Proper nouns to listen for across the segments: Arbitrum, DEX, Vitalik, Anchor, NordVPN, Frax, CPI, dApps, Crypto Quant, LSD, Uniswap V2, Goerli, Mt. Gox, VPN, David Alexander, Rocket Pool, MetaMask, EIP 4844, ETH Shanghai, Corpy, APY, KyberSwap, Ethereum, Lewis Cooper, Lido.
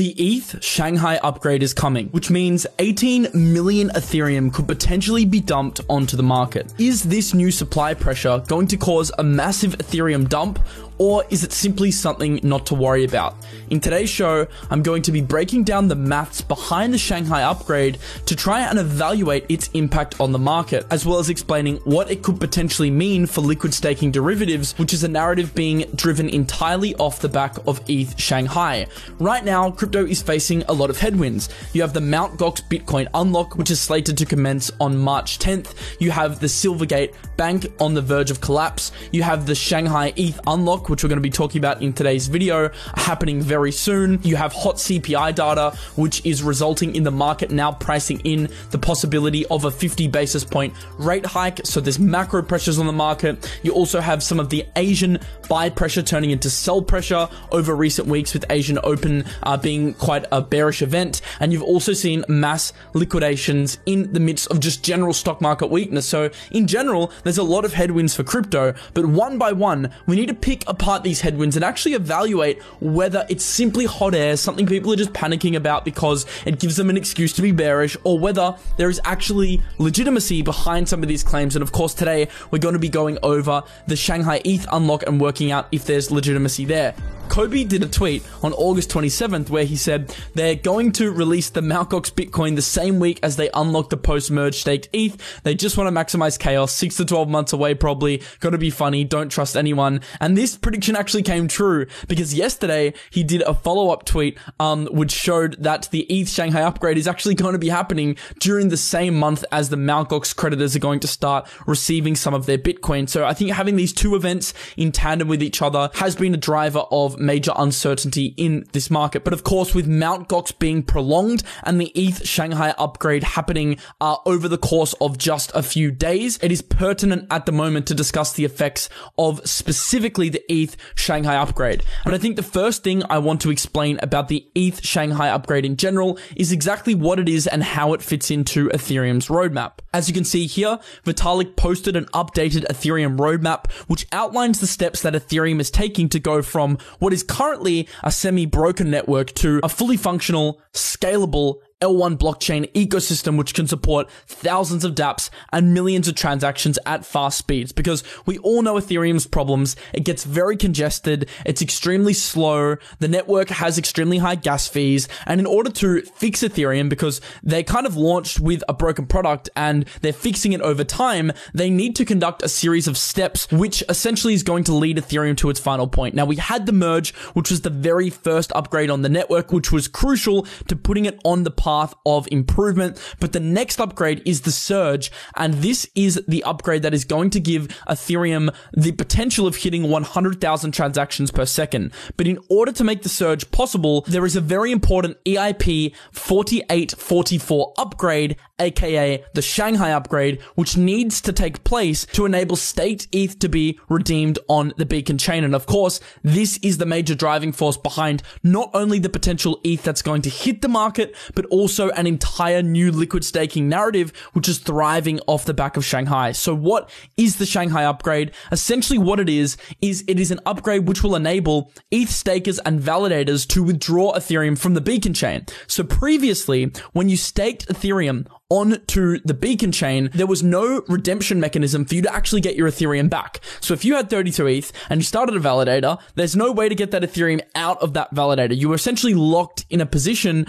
The ETH Shanghai upgrade is coming, which means 18 million Ethereum could potentially be dumped onto the market. Is this new supply pressure going to cause a massive Ethereum dump, or is it simply something not to worry about? In today's show, I'm going to be breaking down the maths behind the Shanghai upgrade to try and evaluate its impact on the market, as well as explaining what it could potentially mean for liquid staking derivatives, which is a narrative being driven entirely off the back of ETH Shanghai. Right now, crypto is facing a lot of headwinds. You have the Mt. Gox Bitcoin unlock, which is slated to commence on March 10th. You have the Silvergate Bank on the verge of collapse. You have the Shanghai ETH unlock, which we're going to be talking about in today's video, happening very soon. You have hot CPI data, which is resulting in the market now pricing in the possibility of a 50 basis point rate hike. So there's macro pressures on the market. You also have some of the Asian buy pressure turning into sell pressure over recent weeks, with Asian Open being quite a bearish event, and you've also seen mass liquidations in the midst of just general stock market weakness. So in general, there's a lot of headwinds for crypto, but one by one, we need to pick apart these headwinds and actually evaluate whether it's simply hot air, something people are just panicking about because it gives them an excuse to be bearish, or whether there is actually legitimacy behind some of these claims. And of course, today we're going to be going over the Shanghai ETH unlock and working out if there's legitimacy there. Kobe did a tweet on August 27th where he said they're going to release the Mt. Gox Bitcoin the same week as they unlock the post-merge staked ETH. They just want to maximize chaos. 6 to 12 months away, probably. Gotta be funny. Don't trust anyone. And this prediction actually came true, because yesterday he did a follow-up tweet which showed that the ETH Shanghai upgrade is actually going to be happening during the same month as the Mt. Gox creditors are going to start receiving some of their Bitcoin. So I think having these two events in tandem with each other has been a driver of major uncertainty in this market. But of course, with Mt. Gox being prolonged and the ETH Shanghai upgrade happening over the course of just a few days, it is pertinent at the moment to discuss the effects of specifically the ETH Shanghai upgrade. And I think the first thing I want to explain about the ETH Shanghai upgrade in general is exactly what it is and how it fits into Ethereum's roadmap. As you can see here, Vitalik posted an updated Ethereum roadmap, which outlines the steps that Ethereum is taking to go from what is currently a semi-broken network to a fully functional, scalable L1 blockchain ecosystem, which can support thousands of dApps and millions of transactions at fast speeds. Because we all know Ethereum's problems. It gets very congested. It's extremely slow. The network has extremely high gas fees. And in order to fix Ethereum, because they kind of launched with a broken product and they're fixing it over time, they need to conduct a series of steps, which essentially is going to lead Ethereum to its final point. Now, we had the merge, which was the very first upgrade on the network, which was crucial to putting it on the path of improvement. But the next upgrade is the surge, and this is the upgrade that is going to give Ethereum the potential of hitting 100,000 transactions per second. But in order to make the surge possible, there is a very important EIP 4844 upgrade, aka the Shanghai upgrade, which needs to take place to enable staked ETH to be redeemed on the Beacon chain. And of course, this is the major driving force behind not only the potential ETH that's going to hit the market, but also an entire new liquid staking narrative, which is thriving off the back of Shanghai. So what is the Shanghai upgrade? Essentially what it is an upgrade which will enable ETH stakers and validators to withdraw Ethereum from the Beacon chain. So previously, when you staked Ethereum onto the Beacon chain, there was no redemption mechanism for you to actually get your Ethereum back. So if you had 32 ETH and you started a validator, there's no way to get that Ethereum out of that validator. You were essentially locked in a position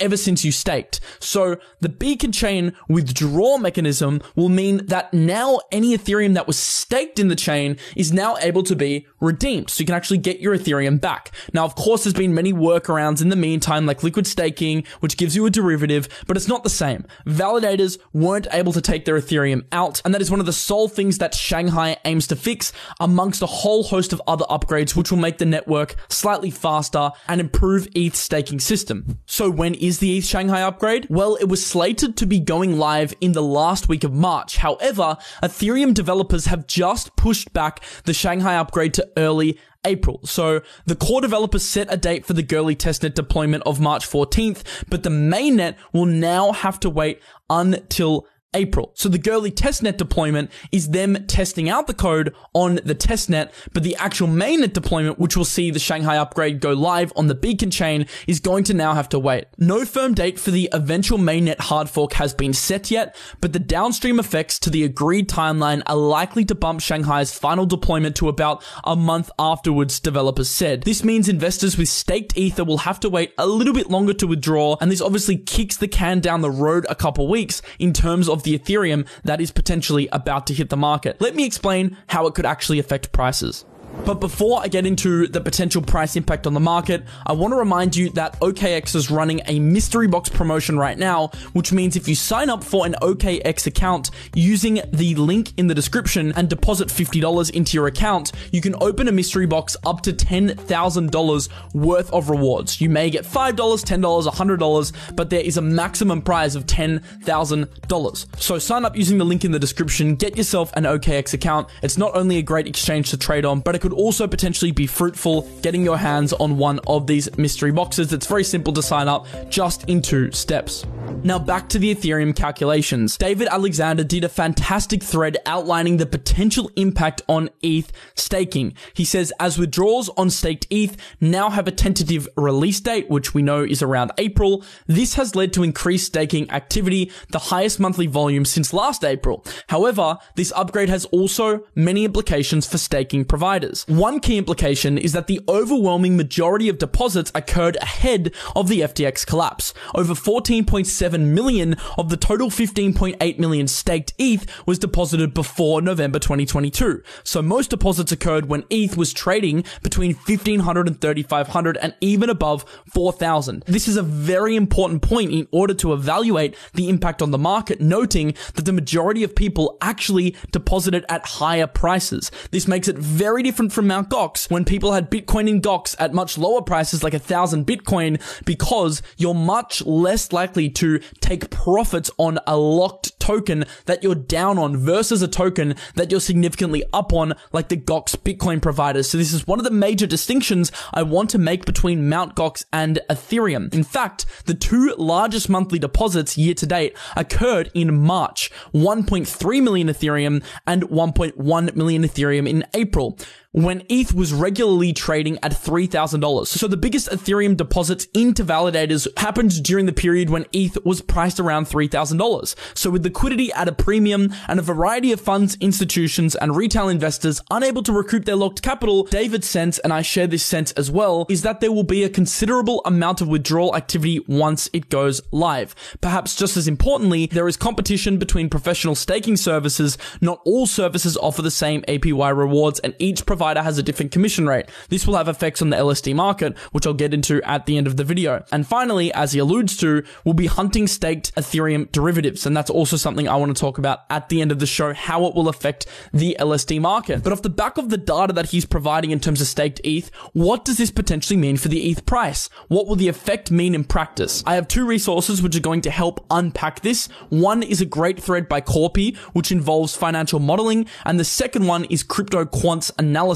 ever since you staked. So the Beacon chain withdrawal mechanism will mean that now any Ethereum that was staked in the chain is now able to be redeemed. So you can actually get your Ethereum back. Now, of course, there's been many workarounds in the meantime, like liquid staking, which gives you a derivative, but it's not the same. Validators weren't able to take their Ethereum out, and that is one of the sole things that Shanghai aims to fix, amongst a whole host of other upgrades which will make the network slightly faster and improve ETH staking system. So when is the ETH Shanghai upgrade? Well, it was slated to be going live in the last week of March. However, Ethereum developers have just pushed back the Shanghai upgrade to early April. So the core developers set a date for the Goerli testnet deployment of March 14th, but the mainnet will now have to wait until April. So the Goerli testnet deployment is them testing out the code on the testnet, but the actual mainnet deployment, which will see the Shanghai upgrade go live on the beacon chain, is going to now have to wait. No firm date for the eventual mainnet hard fork has been set yet, but the downstream effects to the agreed timeline are likely to bump Shanghai's final deployment to about a month afterwards, developers said. This means investors with staked Ether will have to wait a little bit longer to withdraw, and this obviously kicks the can down the road a couple weeks in terms of the Ethereum that is potentially about to hit the market. Let me explain how it could actually affect prices. But before I get into the potential price impact on the market, I want to remind you that OKX is running a mystery box promotion right now, which means if you sign up for an OKX account using the link in the description and deposit $50 into your account, you can open a mystery box up to $10,000 worth of rewards. You may get $5, $10, $100, but there is a maximum prize of $10,000. So sign up using the link in the description, get yourself an OKX account. It's not only a great exchange to trade on, but it could also potentially be fruitful getting your hands on one of these mystery boxes. That's very simple to sign up, just in 2 steps. Now back to the Ethereum calculations. David Alexander did a fantastic thread outlining the potential impact on ETH staking. He says, as withdrawals on staked ETH now have a tentative release date, which we know is around April, this has led to increased staking activity, the highest monthly volume since last April. However, this upgrade has also many implications for staking providers. One key implication is that the overwhelming majority of deposits occurred ahead of the FTX collapse. Over 14.7 million of the total 15.8 million staked ETH was deposited before November 2022. So most deposits occurred when ETH was trading between 1,500 and 3,500 and even above 4,000. This is a very important point in order to evaluate the impact on the market, noting that the majority of people actually deposited at higher prices. This makes it very different from Mt. Gox, when people had Bitcoin in Gox at much lower prices, like 1,000 Bitcoin, because you're much less likely to take profits on a locked token that you're down on versus a token that you're significantly up on, like the Gox Bitcoin providers. So this is one of the major distinctions I want to make between Mt. Gox and Ethereum. In fact, the 2 largest monthly deposits year to date occurred in March, 1.3 million Ethereum and 1.1 million Ethereum in April, when ETH was regularly trading at $3,000. So the biggest Ethereum deposits into validators happened during the period when ETH was priced around $3,000. So with liquidity at a premium and a variety of funds, institutions, and retail investors unable to recoup their locked capital, David's sense, and I share this sense as well, is that there will be a considerable amount of withdrawal activity once it goes live. Perhaps just as importantly, there is competition between professional staking services. Not all services offer the same APY rewards, and each provider has a different commission rate. This will have effects on the LSD market, which I'll get into at the end of the video. And finally, as he alludes to, we'll be hunting staked Ethereum derivatives. And that's also something I want to talk about at the end of the show, how it will affect the LSD market. But off the back of the data that he's providing in terms of staked ETH, what does this potentially mean for the ETH price? What will the effect mean in practice? I have 2 resources which are going to help unpack this. One is a great thread by Corpy, which involves financial modeling. And the second one is Crypto Quant's analysis,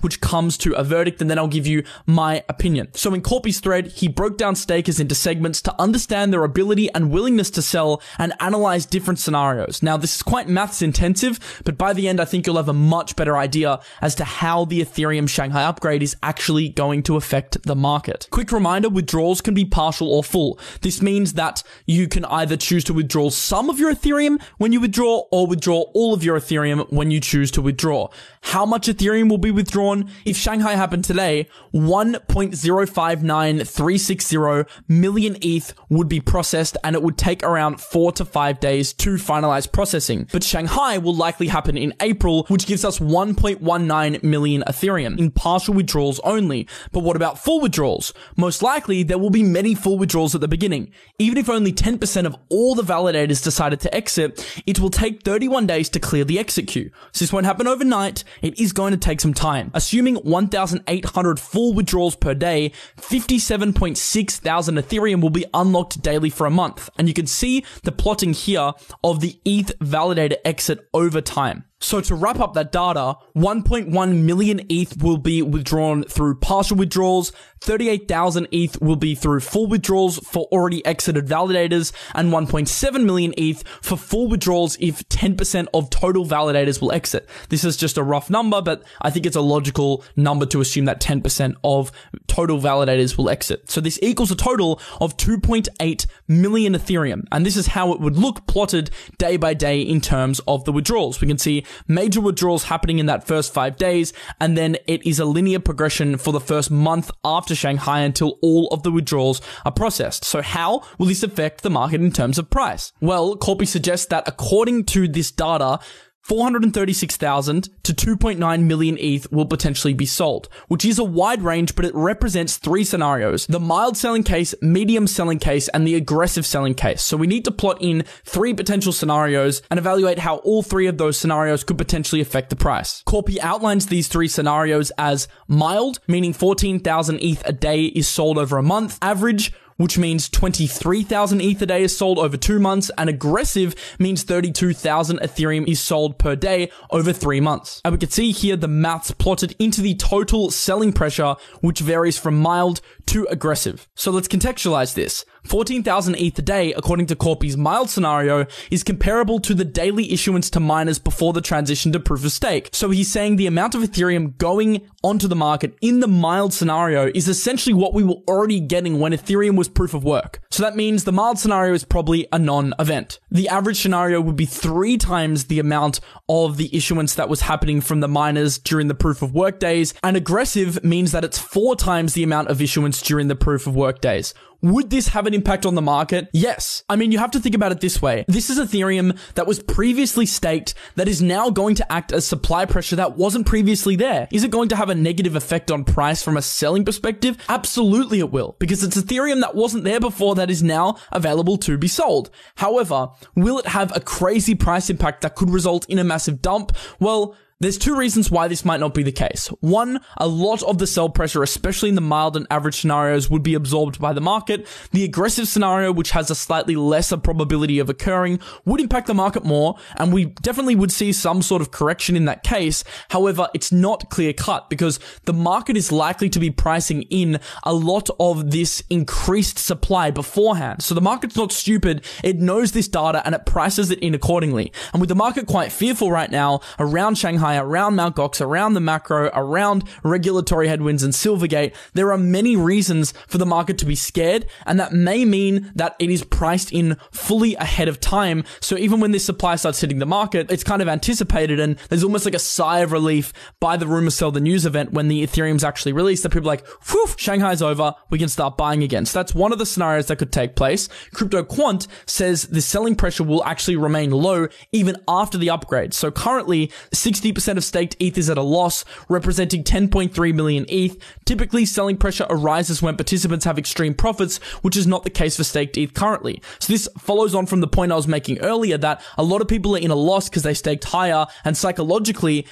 which comes to a verdict, and then I'll give you my opinion. So in Corpy's thread, he broke down stakers into segments to understand their ability and willingness to sell and analyze different scenarios. Now, this is quite maths intensive, but by the end, I think you'll have a much better idea as to how the Ethereum Shanghai upgrade is actually going to affect the market. Quick reminder, withdrawals can be partial or full. This means that you can either choose to withdraw some of your Ethereum when you withdraw or withdraw all of your Ethereum when you choose to withdraw. How much Ethereum will be withdrawn? If Shanghai happened today, 1.059360 million ETH would be processed, and it would take around 4 to 5 days to finalize processing. But Shanghai will likely happen in April, which gives us 1.19 million Ethereum in partial withdrawals only. But what about full withdrawals? Most likely there will be many full withdrawals at the beginning. Even if only 10% of all the validators decided to exit, it will take 31 days to clear the exit queue. So this won't happen overnight. It is going to take some time. Assuming 1,800 full withdrawals per day, 57.6 thousand Ethereum will be unlocked daily for a month. And you can see the plotting here of the ETH validator exit over time. So to wrap up that data, 1.1 million ETH will be withdrawn through partial withdrawals, 38,000 ETH will be through full withdrawals for already exited validators, and 1.7 million ETH for full withdrawals if 10% of total validators will exit. This is just a rough number, but I think it's a logical number to assume that 10% of total validators will exit. So this equals a total of 2.8 million Ethereum, and this is how it would look plotted day by day in terms of the withdrawals. We can see major withdrawals happening in that first 5 days, and then it is a linear progression for the first month after Shanghai until all of the withdrawals are processed. So how will this affect the market in terms of price? Well, Corpy suggests that according to this data, 436,000 to 2.9 million ETH will potentially be sold, which is a wide range, but it represents three scenarios: the mild selling case, medium selling case, and the aggressive selling case. So we need to plot in three potential scenarios and evaluate how all three of those scenarios could potentially affect the price. Corpy outlines these three scenarios as mild, meaning 14,000 ETH a day is sold over a month, average, which means 23,000 ETH a day is sold over 2 months, and aggressive means 32,000 Ethereum is sold per day over 3 months. And we can see here the maths plotted into the total selling pressure, which varies from mild to aggressive. So let's contextualize this. 14,000 ETH a day, according to Corpy's mild scenario, is comparable to the daily issuance to miners before the transition to proof of stake. So he's saying the amount of Ethereum going onto the market in the mild scenario is essentially what we were already getting when Ethereum was proof of work. So that means the mild scenario is probably a non-event. The average scenario would be 3 times the amount of the issuance that was happening from the miners during the proof of work days, and aggressive means that it's 4 times the amount of issuance during the proof of work days. Would this have an impact on the market? Yes. I mean, you have to think about it this way. This is Ethereum that was previously staked that is now going to act as supply pressure that wasn't previously there. Is it going to have a negative effect on price from a selling perspective? Absolutely it will, because it's Ethereum that wasn't there before that is now available to be sold. However, will it have a crazy price impact that could result in a massive dump? Well, there's 2 reasons why this might not be the case. One, a lot of the sell pressure, especially in the mild and average scenarios, would be absorbed by the market. The aggressive scenario, which has a slightly lesser probability of occurring, would impact the market more, and we definitely would see some sort of correction in that case. However, it's not clear-cut because the market is likely to be pricing in a lot of this increased supply beforehand. So the market's not stupid. It knows this data and it prices it in accordingly. And with the market quite fearful right now around Shanghai, around Mt. Gox, around the macro, around regulatory headwinds and Silvergate, there are many reasons for the market to be scared, and that may mean that it is priced in fully ahead of time. So even when this supply starts hitting the market, it's kind of anticipated, and there's almost like a sigh of relief by the rumor sell the news event when the Ethereum's actually released, that people are like, whew, Shanghai's over, we can start buying again. So that's one of the scenarios that could take place. Crypto Quant says the selling pressure will actually remain low even after the upgrade. So currently, 60% of staked ETH is at a loss, representing 10.3 million ETH. Typically, selling pressure arises when participants have extreme profits, which is not the case for staked ETH currently. So this follows on from the point I was making earlier that a lot of people are in a loss because they staked higher, and psychologically,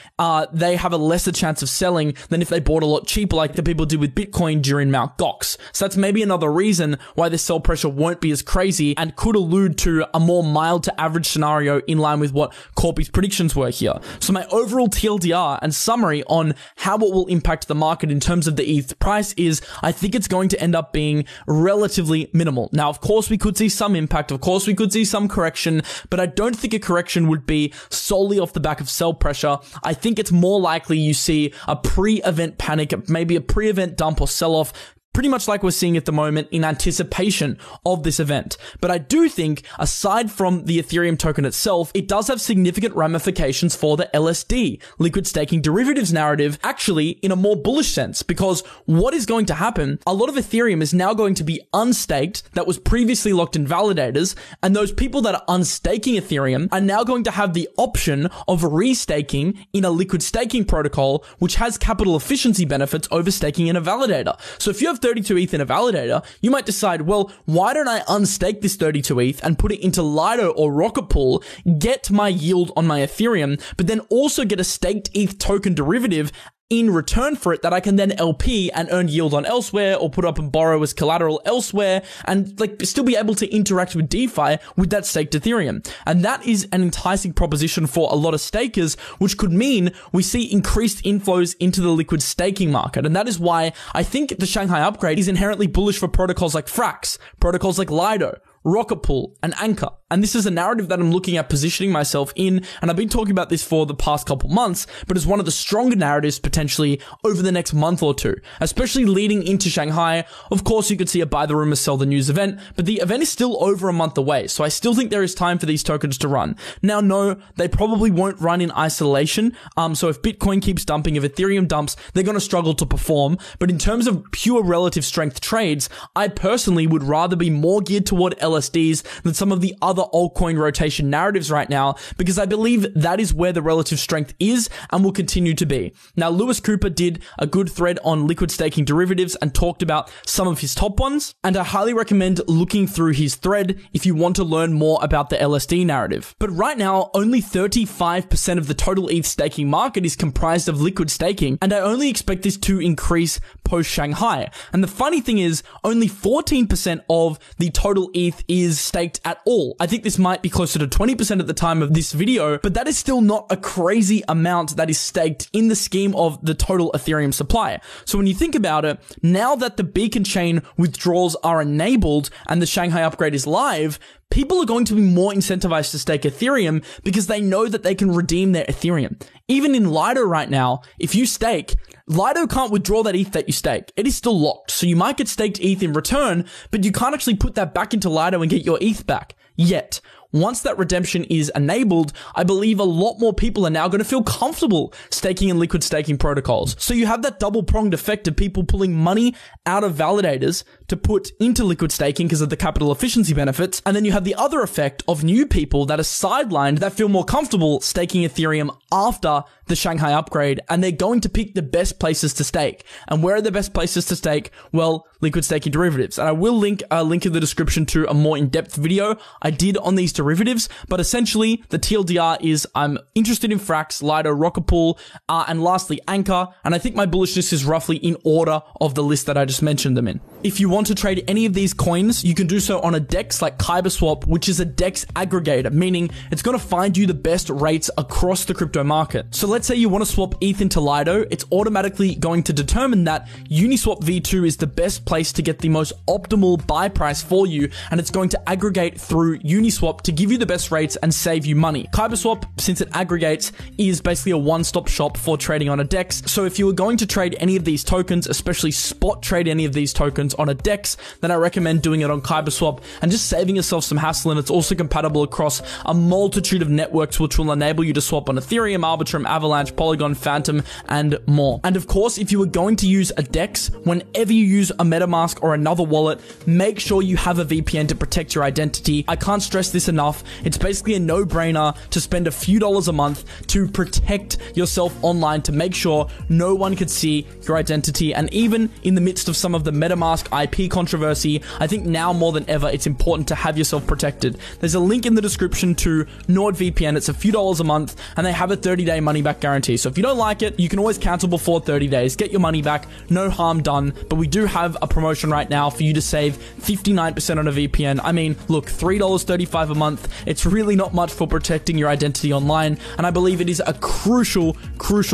they have a lesser chance of selling than if they bought a lot cheaper, like the people did with Bitcoin during Mt. Gox. So that's maybe another reason why this sell pressure won't be as crazy and could allude to a more mild to average scenario in line with what Corpy's predictions were here. So my overall TLDR and summary on how it will impact the market in terms of the ETH price is I think it's going to end up being relatively minimal. Now, of course, we could see some impact. Of course, we could see some correction, but I don't think a correction would be solely off the back of sell pressure. I think it's more likely you see a pre-event panic, maybe a pre-event dump or sell-off, pretty much like we're seeing at the moment in anticipation of this event. But I do think, aside from the Ethereum token itself, it does have significant ramifications for the LSD, liquid staking derivatives narrative, actually in a more bullish sense, because what is going to happen, a lot of Ethereum is now going to be unstaked that was previously locked in validators, and those people that are unstaking Ethereum are now going to have the option of restaking in a liquid staking protocol, which has capital efficiency benefits over staking in a validator. So if you have 32 ETH in a validator, you might decide, well, why don't I unstake this 32 ETH and put it into Lido or Rocket Pool, get my yield on my Ethereum, but then also get a staked ETH token derivative in return for it that I can then LP and earn yield on elsewhere, or put up and borrow as collateral elsewhere, and like still be able to interact with DeFi with that staked Ethereum. And that is an enticing proposition for a lot of stakers, which could mean we see increased inflows into the liquid staking market. And that is why I think the Shanghai upgrade is inherently bullish for protocols like Frax, protocols like Lido, Rocket Pool, and Anchor. And this is a narrative that I'm looking at positioning myself in, and I've been talking about this for the past couple months, but it's one of the stronger narratives potentially over the next month or two, especially leading into Shanghai. Of course, you could see a buy the rumors, sell the news event, but the event is still over a month away, so I still think there is time for these tokens to run. Now, no, they probably won't run in isolation, so if Bitcoin keeps dumping, if Ethereum dumps, they're going to struggle to perform, but in terms of pure relative strength trades, I personally would rather be more geared toward LSDs than some of the other altcoin rotation narratives right now, because I believe that is where the relative strength is and will continue to be. Now, Lewis Cooper did a good thread on liquid staking derivatives and talked about some of his top ones, and I highly recommend looking through his thread if you want to learn more about the LSD narrative. But right now, only 35% of the total ETH staking market is comprised of liquid staking, and I only expect this to increase post-Shanghai. And the funny thing is, only 14% of the total ETH is staked at all. I think this might be closer to 20% at the time of this video, but that is still not a crazy amount that is staked in the scheme of the total Ethereum supply. So when you think about it, now that the Beacon Chain withdrawals are enabled and the Shanghai upgrade is live, people are going to be more incentivized to stake Ethereum because they know that they can redeem their Ethereum. Even in Lido right now, if you stake, Lido can't withdraw that ETH that you stake. It is still locked. So you might get staked ETH in return, but you can't actually put that back into Lido and get your ETH back yet. Once that redemption is enabled, I believe a lot more people are now going to feel comfortable staking in liquid staking protocols. So you have that double-pronged effect of people pulling money out of validators to put into liquid staking because of the capital efficiency benefits. And then you have the other effect of new people that are sidelined that feel more comfortable staking Ethereum after the Shanghai upgrade, and they're going to pick the best places to stake. And where are the best places to stake? Well, liquid staking derivatives. And I will link a link in the description to a more in-depth video I did on these derivatives, but essentially the TLDR is I'm interested in Frax, Lido, Rocket Pool, and lastly Anchor, and I think my bullishness is roughly in order of the list that I just mentioned them in. If you want to trade any of these coins, you can do so on a DEX like KyberSwap, which is a DEX aggregator, meaning it's going to find you the best rates across the crypto market. So let's say you want to swap ETH into Lido, it's automatically going to determine that Uniswap V2 is the best place to get the most optimal buy price for you, and it's going to aggregate through Uniswap to give you the best rates and save you money. KyberSwap, since it aggregates, is basically a one-stop shop for trading on a DEX. So if you were going to trade any of these tokens, especially spot trade any of these tokens on a DEX, then I recommend doing it on KyberSwap and just saving yourself some hassle. And it's also compatible across a multitude of networks, which will enable you to swap on Ethereum, Arbitrum, Avalanche, Polygon, Phantom, and more. And of course, if you were going to use a DEX, whenever you use a MetaMask or another wallet, make sure you have a VPN to protect your identity. I can't stress this enough. It's basically a no-brainer to spend a few dollars a month to protect yourself online, to make sure no one could see your identity. And even in the midst of some of the MetaMask IP controversy, I think now more than ever, it's important to have yourself protected. There's a link in the description to NordVPN. It's a few dollars a month, and they have a 30-day money-back guarantee. So if you don't like it, you can always cancel before 30 days, get your money back, no harm done. But we do have a promotion right now for you to save 59% on a VPN. I mean, look, $3.35 a month. It's really not much for protecting your identity online, and I believe it is a crucial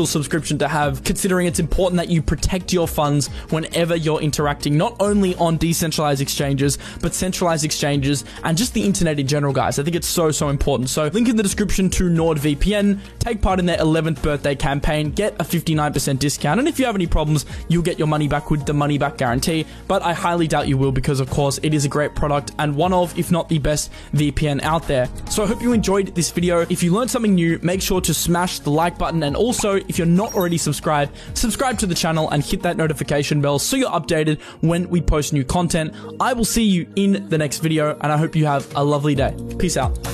subscription to have, considering it's important that you protect your funds whenever you're interacting, not only on decentralized exchanges, but centralized exchanges and just the internet in general, guys. I think it's so important. So link in the description to NordVPN, take part in their 11th birthday campaign, get a 59% discount, and if you have any problems, you'll get your money back with the money back guarantee, but I highly doubt you will because of course it is a great product and one of, if not the best VPN out there. So I hope you enjoyed this video. If you learned something new, make sure to smash the like button, and also if you're not already subscribed, subscribe to the channel and hit that notification bell so you're updated when we post new content. I will see you in the next video, and I hope you have a lovely day. Peace out.